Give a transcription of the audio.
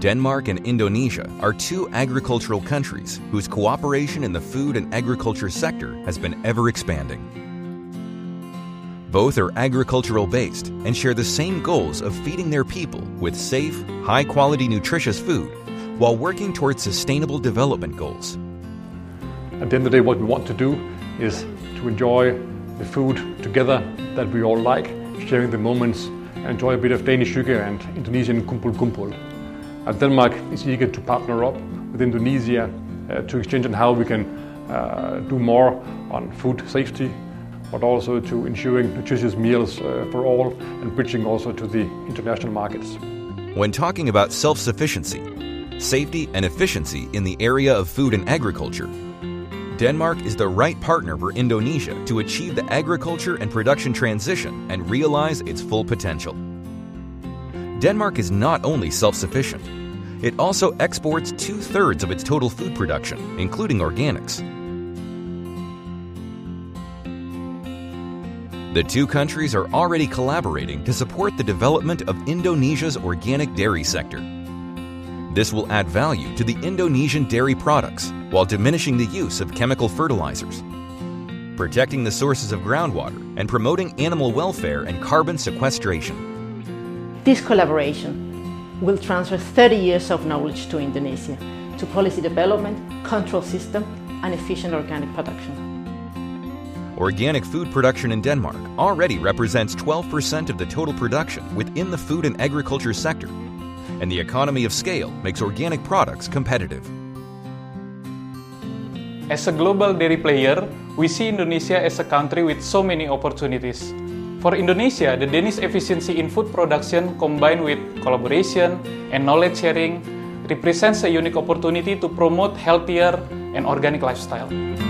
Denmark and Indonesia are two agricultural countries whose cooperation in the food and agriculture sector has been ever expanding. Both are agricultural based and share the same goals of feeding their people with safe, high-quality nutritious food while working towards sustainable development goals. At the end of the day, what we want to do is to enjoy the food together that we all like, sharing the moments, and enjoy a bit of Danish sugar and Indonesian kumpul kumpul. Denmark is eager to partner up with Indonesia to exchange on how we can do more on food safety, but also to ensuring nutritious meals for all and bridging also to the international markets. When talking about self-sufficiency, safety and efficiency in the area of food and agriculture, Denmark is the right partner for Indonesia to achieve the agriculture and production transition and realize its full potential. Denmark is not only self-sufficient, it also exports 2/3 of its total food production, including organics. The two countries are already collaborating to support the development of Indonesia's organic dairy sector. This will add value to the Indonesian dairy products while diminishing the use of chemical fertilizers, protecting the sources of groundwater, and promoting animal welfare and carbon sequestration. This collaboration will transfer 30 years of knowledge to Indonesia, to policy development, control system, and efficient organic production. Organic food production in Denmark already represents 12% of the total production within the food and agriculture sector, and the economy of scale makes organic products competitive. As a global dairy player, we see Indonesia as a country with so many opportunities. For Indonesia, the Danish efficiency in food production combined with collaboration and knowledge sharing represents a unique opportunity to promote healthier and organic lifestyle.